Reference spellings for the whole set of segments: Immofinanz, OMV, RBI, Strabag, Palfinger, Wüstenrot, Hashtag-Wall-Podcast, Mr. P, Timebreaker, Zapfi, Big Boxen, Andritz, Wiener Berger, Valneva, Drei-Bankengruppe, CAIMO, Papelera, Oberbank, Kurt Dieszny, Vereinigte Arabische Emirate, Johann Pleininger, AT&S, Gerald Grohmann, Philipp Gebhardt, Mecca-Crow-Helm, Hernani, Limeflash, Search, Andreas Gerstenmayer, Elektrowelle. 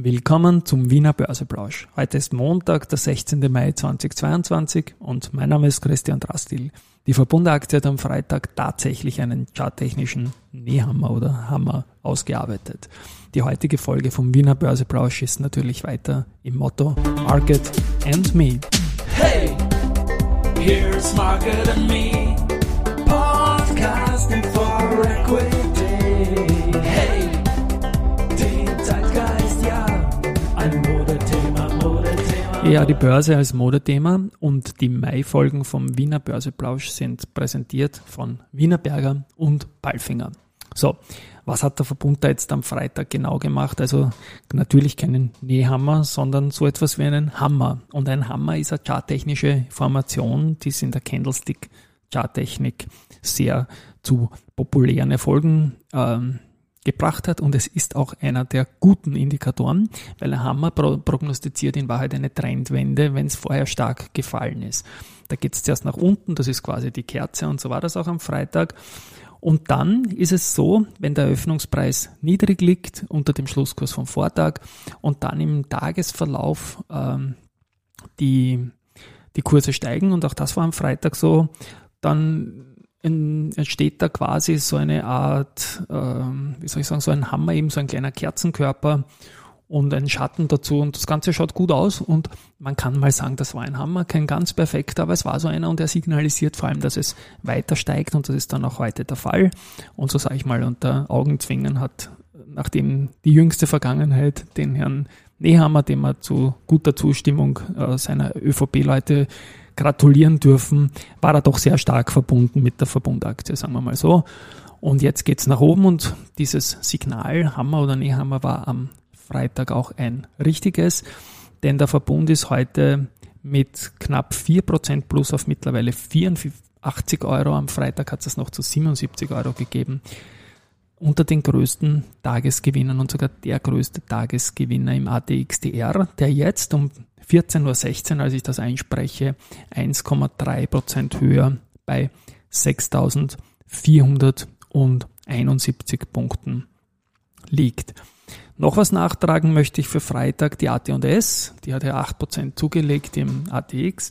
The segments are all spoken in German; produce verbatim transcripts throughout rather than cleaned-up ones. Willkommen zum Wiener Börseplausch. Heute ist Montag, der sechzehnten Mai zweitausendzweiundzwanzig und mein Name ist Christian Drastil. Die Verbund-Aktie hat am Freitag tatsächlich einen charttechnischen Nehammer oder Hammer ausgearbeitet. Die heutige Folge vom Wiener Börseplausch ist natürlich weiter im Motto Market and Me. Hey, here's Market and Me, podcasting for equity. Hey, ja, die Börse als Modethema und die Mai-Folgen vom Wiener Börseplausch sind präsentiert von Wiener Berger und Palfinger. So, was hat der Verbund da jetzt am Freitag genau gemacht? Also natürlich keinen Nehammer, sondern so etwas wie einen Hammer. Und ein Hammer ist eine charttechnische Formation, die es in der Candlestick-Charttechnik sehr zu populären Erfolgen ähm, gebracht hat, und es ist auch einer der guten Indikatoren, weil ein Hammer prognostiziert in Wahrheit eine Trendwende, wenn es vorher stark gefallen ist. Da geht es zuerst nach unten, das ist quasi die Kerze, und so war das auch am Freitag. Und dann ist es so, wenn der Eröffnungspreis niedrig liegt, unter dem Schlusskurs vom Vortag, und dann im Tagesverlauf ähm, die, die Kurse steigen, und auch das war am Freitag so, dann entsteht da quasi so eine Art, ähm, wie soll ich sagen, so ein Hammer, eben so ein kleiner Kerzenkörper und ein Schatten dazu, und das Ganze schaut gut aus, und man kann mal sagen, das war ein Hammer, kein ganz perfekter, aber es war so einer, und er signalisiert vor allem, dass es weiter steigt, und das ist dann auch heute der Fall, und so sage ich mal, unter Augenzwinkern hat, nachdem die jüngste Vergangenheit den Herrn Nehammer, dem wir zu guter Zustimmung äh, seiner ÖVP-Leute gratulieren dürfen, war er doch sehr stark verbunden mit der Verbundaktie, sagen wir mal so. Und jetzt geht's nach oben, und dieses Signal, Hammer oder Nehammer, war am Freitag auch ein richtiges, denn der Verbund ist heute mit knapp vier Prozent plus auf mittlerweile vierundachtzig Euro, am Freitag hat es noch zu siebenundsiebzig Euro gegeben, unter den größten Tagesgewinnern und sogar der größte Tagesgewinner im A T X D R, der jetzt um vierzehn Uhr sechzehn, als ich das einspreche, eins Komma drei Prozent höher bei sechstausendvierhunderteinundsiebzig Punkten liegt. Noch was nachtragen möchte ich für Freitag, die A T und S, die hat ja acht Prozent zugelegt im A T X.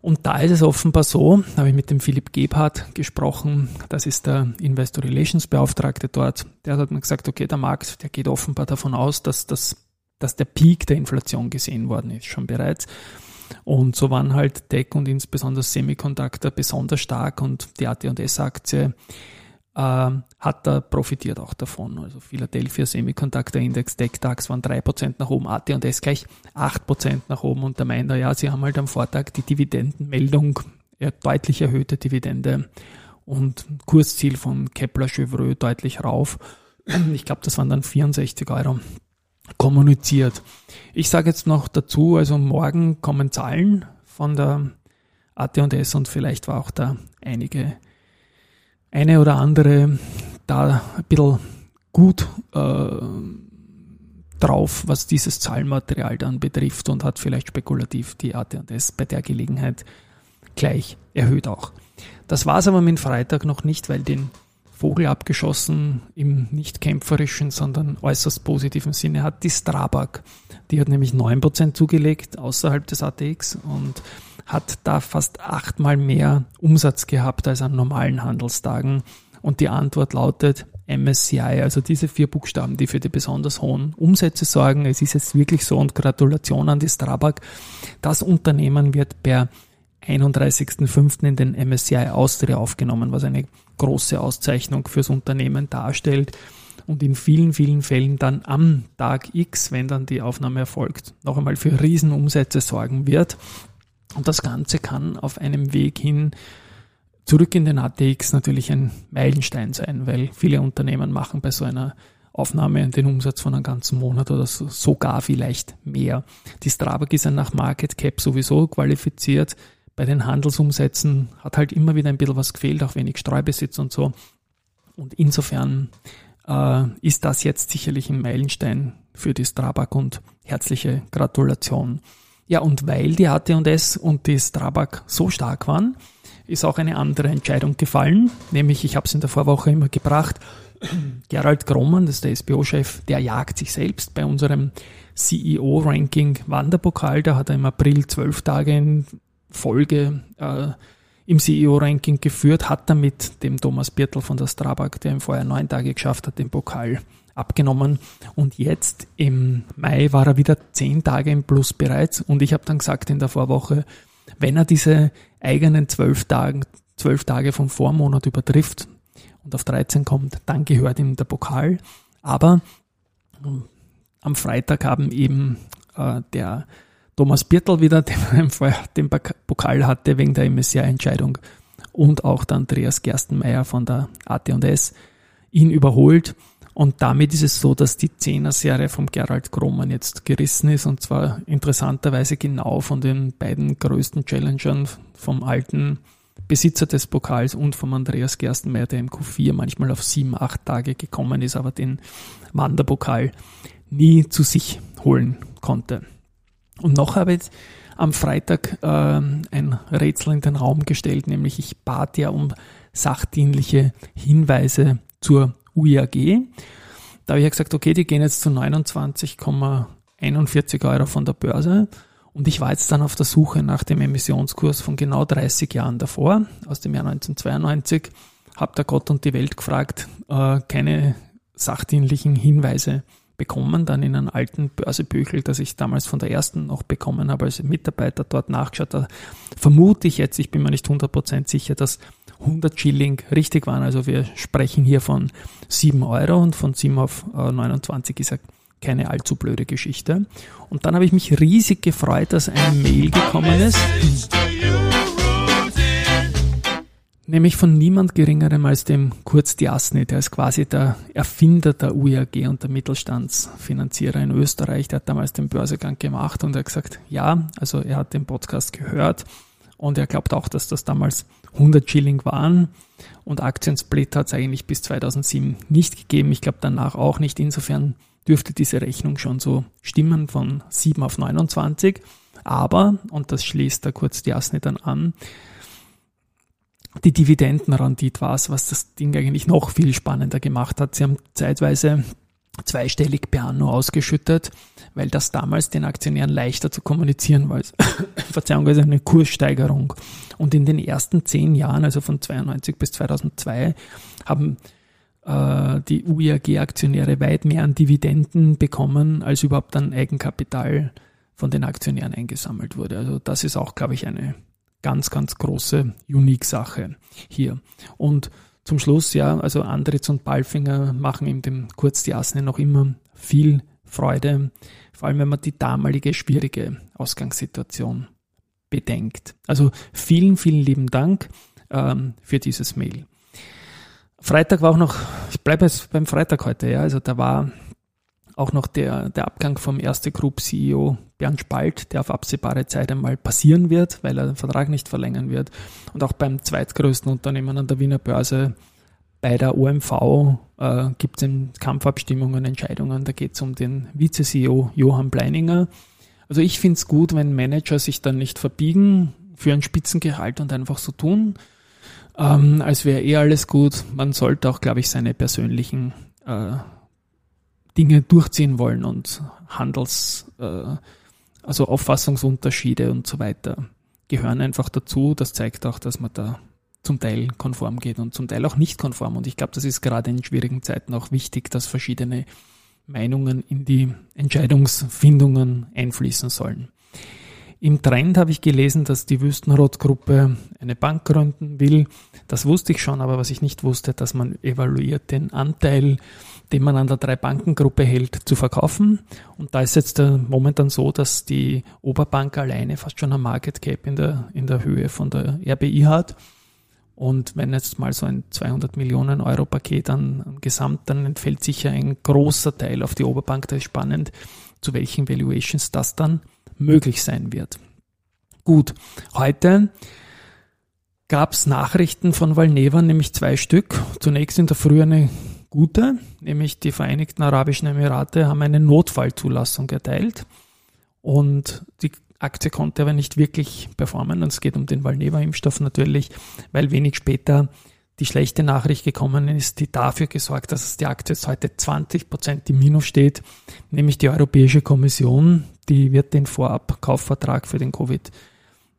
Und da ist es offenbar so, da habe ich mit dem Philipp Gebhardt gesprochen, das ist der Investor Relations Beauftragte dort, der hat mir gesagt, okay, der Markt, der geht offenbar davon aus, dass, das, dass der Peak der Inflation gesehen worden ist, schon bereits. Und so waren halt Tech und insbesondere Semiconductor besonders stark, und die A T und S-Aktie äh, hat da profitiert auch davon. Also Philadelphia Semiconductor Index, TecDAX waren drei Prozent nach oben, A T und S gleich acht Prozent nach oben, und da meint er, ja, sie haben halt am Vortag die Dividendenmeldung, ja, deutlich erhöhte Dividende und Kursziel von Kepler-Chevreux deutlich rauf. Ich glaube, das waren dann vierundsechzig Euro kommuniziert. Ich sage jetzt noch dazu, also morgen kommen Zahlen von der A T und S, und vielleicht war auch da einige eine oder andere da ein bisschen gut äh, drauf, was dieses Zahlenmaterial dann betrifft, und hat vielleicht spekulativ die A T und S bei der Gelegenheit gleich erhöht auch. Das war es aber mit Freitag noch nicht, weil den Vogel abgeschossen im nicht kämpferischen, sondern äußerst positiven Sinne hat die Strabag. Die hat nämlich neun Prozent zugelegt außerhalb des A T X und hat da fast achtmal mehr Umsatz gehabt als an normalen Handelstagen. Und die Antwort lautet M S C I, also diese vier Buchstaben, die für die besonders hohen Umsätze sorgen. Es ist jetzt wirklich so, und Gratulation an die Strabag. Das Unternehmen wird per einunddreißigsten fünften in den M S C I Austria aufgenommen, was eine große Auszeichnung fürs Unternehmen darstellt und in vielen, vielen Fällen dann am Tag X, wenn dann die Aufnahme erfolgt, noch einmal für Riesenumsätze sorgen wird. Und das Ganze kann auf einem Weg hin zurück in den A T X natürlich ein Meilenstein sein, weil viele Unternehmen machen bei so einer Aufnahme den Umsatz von einem ganzen Monat oder so, sogar vielleicht mehr. Die Strabag ist ja nach Market Cap sowieso qualifiziert. Bei den Handelsumsätzen hat halt immer wieder ein bisschen was gefehlt, auch wenig Streubesitz und so. Und insofern äh, ist das jetzt sicherlich ein Meilenstein für die Strabag, und herzliche Gratulation. Ja, und weil die A T und S und die Strabag so stark waren, ist auch eine andere Entscheidung gefallen, nämlich, ich habe es in der Vorwoche immer gebracht, Gerald Grohmann, das ist der S B O-Chef, der jagt sich selbst bei unserem C E O-Ranking Wanderpokal, da hat er im April zwölf Tage in Folge äh, im C E O-Ranking geführt, hat damit dem Thomas Birtel von der Strabag, der im Vorjahr neun Tage geschafft hat, den Pokal abgenommen. Und jetzt im Mai war er wieder zehn Tage im Plus bereits. Und ich habe dann gesagt in der Vorwoche, wenn er diese eigenen zwölf Tage, zwölf Tage vom Vormonat übertrifft und auf dreizehn kommt, dann gehört ihm der Pokal. Aber am Freitag haben eben äh, der Thomas Birtel wieder, der vorher den Pokal hatte wegen der M S C I-Entscheidung, und auch der Andreas Gerstenmayer von der A T und S ihn überholt. Und damit ist es so, dass die Zehner-Serie vom Gerald Grohmann jetzt gerissen ist, und zwar interessanterweise genau von den beiden größten Challengern, vom alten Besitzer des Pokals und vom Andreas Gerstenmayer, der im Q vier manchmal auf sieben, acht Tage gekommen ist, aber den Wanderpokal nie zu sich holen konnte. Und noch habe ich am Freitag äh, ein Rätsel in den Raum gestellt, nämlich ich bat ja um sachdienliche Hinweise zur U I A G. Da habe ich ja gesagt, okay, die gehen jetzt zu neunundzwanzig Komma einundvierzig Euro von der Börse, und ich war jetzt dann auf der Suche nach dem Emissionskurs von genau dreißig Jahren davor, aus dem Jahr neunzehnhundertzweiundneunzig, habe da Gott und die Welt gefragt, äh, keine sachdienlichen Hinweise bekommen, dann in einem alten Börsebüchel, das ich damals von der ersten noch bekommen habe, als Mitarbeiter dort nachgeschaut. Da vermute ich jetzt, ich bin mir nicht hundert Prozent sicher, dass hundert Schilling richtig waren. Also wir sprechen hier von sieben Euro, und von sieben auf neunundzwanzig ist ja keine allzu blöde Geschichte. Und dann habe ich mich riesig gefreut, dass eine Mail gekommen ist, nämlich von niemand Geringerem als dem Kurt Dieszny, der ist quasi der Erfinder der U I A G und der Mittelstandsfinanzierer in Österreich. Der hat damals den Börsegang gemacht, und er hat gesagt, ja, also er hat den Podcast gehört und er glaubt auch, dass das damals hundert Schilling waren, und Aktiensplit hat es eigentlich bis zweitausendsieben nicht gegeben. Ich glaube danach auch nicht. Insofern dürfte diese Rechnung schon so stimmen, von sieben auf neunundzwanzig. Aber, und das schließt der Kurt Dieszny dann an, die Dividendenrendite war es, was das Ding eigentlich noch viel spannender gemacht hat. Sie haben zeitweise zweistellig per Anno ausgeschüttet, weil das damals den Aktionären leichter zu kommunizieren war. Verzeihung, also eine Kurssteigerung. Und in den ersten zehn Jahren, also von zweiundneunzig bis zweitausendzwei, haben äh, die U I A G-Aktionäre weit mehr an Dividenden bekommen, als überhaupt an Eigenkapital von den Aktionären eingesammelt wurde. Also das ist auch, glaube ich, eine ganz, ganz große Unique-Sache hier. Und zum Schluss, ja, also Andritz und Palfinger machen eben dem Kurt Dieszny noch immer viel Freude, vor allem wenn man die damalige schwierige Ausgangssituation bedenkt. Also vielen, vielen lieben Dank ähm, für dieses Mail. Freitag war auch noch, ich bleibe jetzt beim Freitag heute, ja, also da war auch noch der, der Abgang vom Erste Group C E O Bernd Spalt, der auf absehbare Zeit einmal passieren wird, weil er den Vertrag nicht verlängern wird. Und auch beim zweitgrößten Unternehmen an der Wiener Börse, bei der O M V, äh, gibt es Kampfabstimmungen, Entscheidungen. Da geht es um den Vize-C E O Johann Pleininger. Also ich finde es gut, wenn Manager sich dann nicht verbiegen für ein Spitzengehalt und einfach so tun, ähm, als wäre eh alles gut. Man sollte auch, glaube ich, seine persönlichen äh, Dinge durchziehen wollen und Handels, äh, also Auffassungsunterschiede und so weiter gehören einfach dazu. Das zeigt auch, dass man da zum Teil konform geht und zum Teil auch nicht konform. Und ich glaube, das ist gerade in schwierigen Zeiten auch wichtig, dass verschiedene Meinungen in die Entscheidungsfindungen einfließen sollen. Im Trend habe ich gelesen, dass die Wüstenrot-Gruppe eine Bank gründen will. Das wusste ich schon, aber was ich nicht wusste, dass man evaluiert, den Anteil, den man an der Drei-Bankengruppe hält, zu verkaufen. Und da ist jetzt momentan so, dass die Oberbank alleine fast schon ein Market Cap in der, in der Höhe von der R B I hat. Und wenn jetzt mal so ein zweihundert Millionen Euro Paket an, an Gesamt, dann entfällt sicher ein großer Teil auf die Oberbank. Das ist spannend, zu welchen Valuations das dann möglich sein wird. Gut, heute gab es Nachrichten von Valneva, nämlich zwei Stück. Zunächst in der Früh eine gute, nämlich die Vereinigten Arabischen Emirate haben eine Notfallzulassung erteilt und die Aktie konnte aber nicht wirklich performen. Und es geht um den Valneva-Impfstoff natürlich, weil wenig später die schlechte Nachricht gekommen ist, die dafür gesorgt, dass die Aktie jetzt heute zwanzig Prozent im Minus steht, nämlich die Europäische Kommission, die wird den Vorabkaufvertrag für den Covid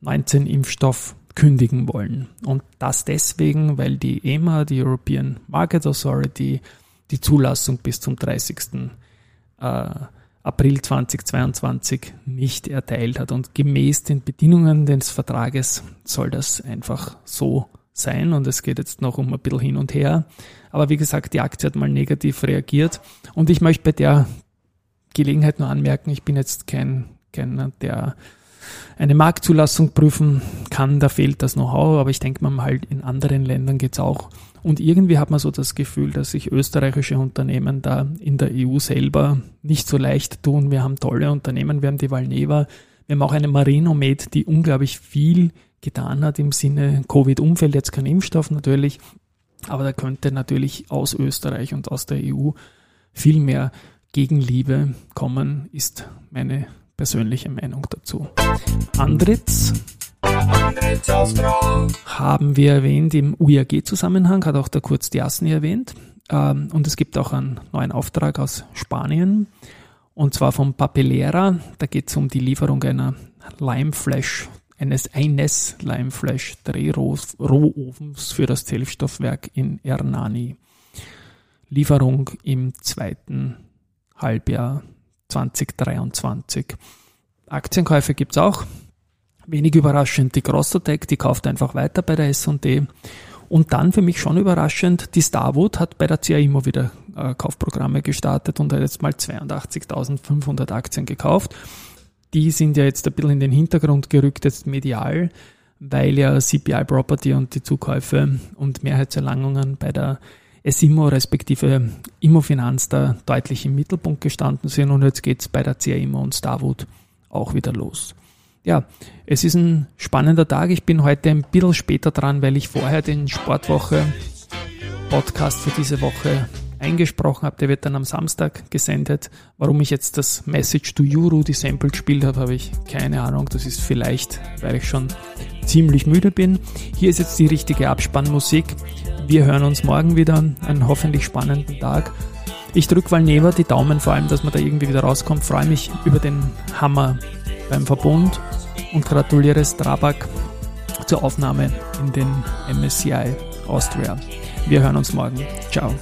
neunzehn Impfstoff kündigen wollen. Und das deswegen, weil die E M A, die European Market Authority, die Zulassung bis zum dreißigsten April zweitausendzweiundzwanzig nicht erteilt hat. Und gemäß den Bedingungen des Vertrages soll das einfach so sein. Und es geht jetzt noch um ein bisschen hin und her. Aber wie gesagt, die Aktie hat mal negativ reagiert. Und ich möchte bei der Gelegenheit nur anmerken, ich bin jetzt kein, keiner, der eine Marktzulassung prüfen kann, da fehlt das Know-how, aber ich denke mal halt, in anderen Ländern geht es auch. Und irgendwie hat man so das Gefühl, dass sich österreichische Unternehmen da in der E U selber nicht so leicht tun. Wir haben tolle Unternehmen, wir haben die Valneva, wir haben auch eine Marinomed, die unglaublich viel getan hat im Sinne Covid-Umfeld, jetzt kein Impfstoff natürlich, aber da könnte natürlich aus Österreich und aus der E U viel mehr Gegenliebe kommen, ist meine persönliche Meinung dazu. Andritz haben wir erwähnt im U I A G-Zusammenhang, hat auch der Kurt Dieszny erwähnt. Und es gibt auch einen neuen Auftrag aus Spanien, und zwar vom Papelera. Da geht es um die Lieferung einer Limeflash, eines eines Limeflash-Drehrohofens für das Zellstoffwerk in Hernani. Lieferung im zweiten Halbjahr zwanzig dreiundzwanzig. Aktienkäufe gibt es auch. Wenig überraschend die Grossotec, die kauft einfach weiter bei der S und D. Und dann für mich schon überraschend, die Starwood hat bei der C A I M O wieder äh, Kaufprogramme gestartet und hat jetzt mal zweiundachtzigtausendfünfhundert Aktien gekauft. Die sind ja jetzt ein bisschen in den Hintergrund gerückt, jetzt medial, weil ja C P I Property und die Zukäufe und Mehrheitserlangungen bei der S I M O respektive Immofinanz da deutlich im Mittelpunkt gestanden sind, und jetzt geht es bei der C A I M O und Starwood auch wieder los. Ja, es ist ein spannender Tag. Ich bin heute ein bisschen später dran, weil ich vorher den Sportwoche-Podcast für diese Woche eingesprochen habe. Der wird dann am Samstag gesendet. Warum ich jetzt das Message to Yuru, die Sample gespielt habe, habe ich keine Ahnung. Das ist vielleicht, weil ich schon ziemlich müde bin. Hier ist jetzt die richtige Abspannmusik. Wir hören uns morgen wieder, einen hoffentlich spannenden Tag. Ich drücke Valneva die Daumen, vor allem, dass man da irgendwie wieder rauskommt. Freue mich über den Hammer beim Verbund und gratuliere Strabag zur Aufnahme in den M S C I Austria. Wir hören uns morgen. Ciao.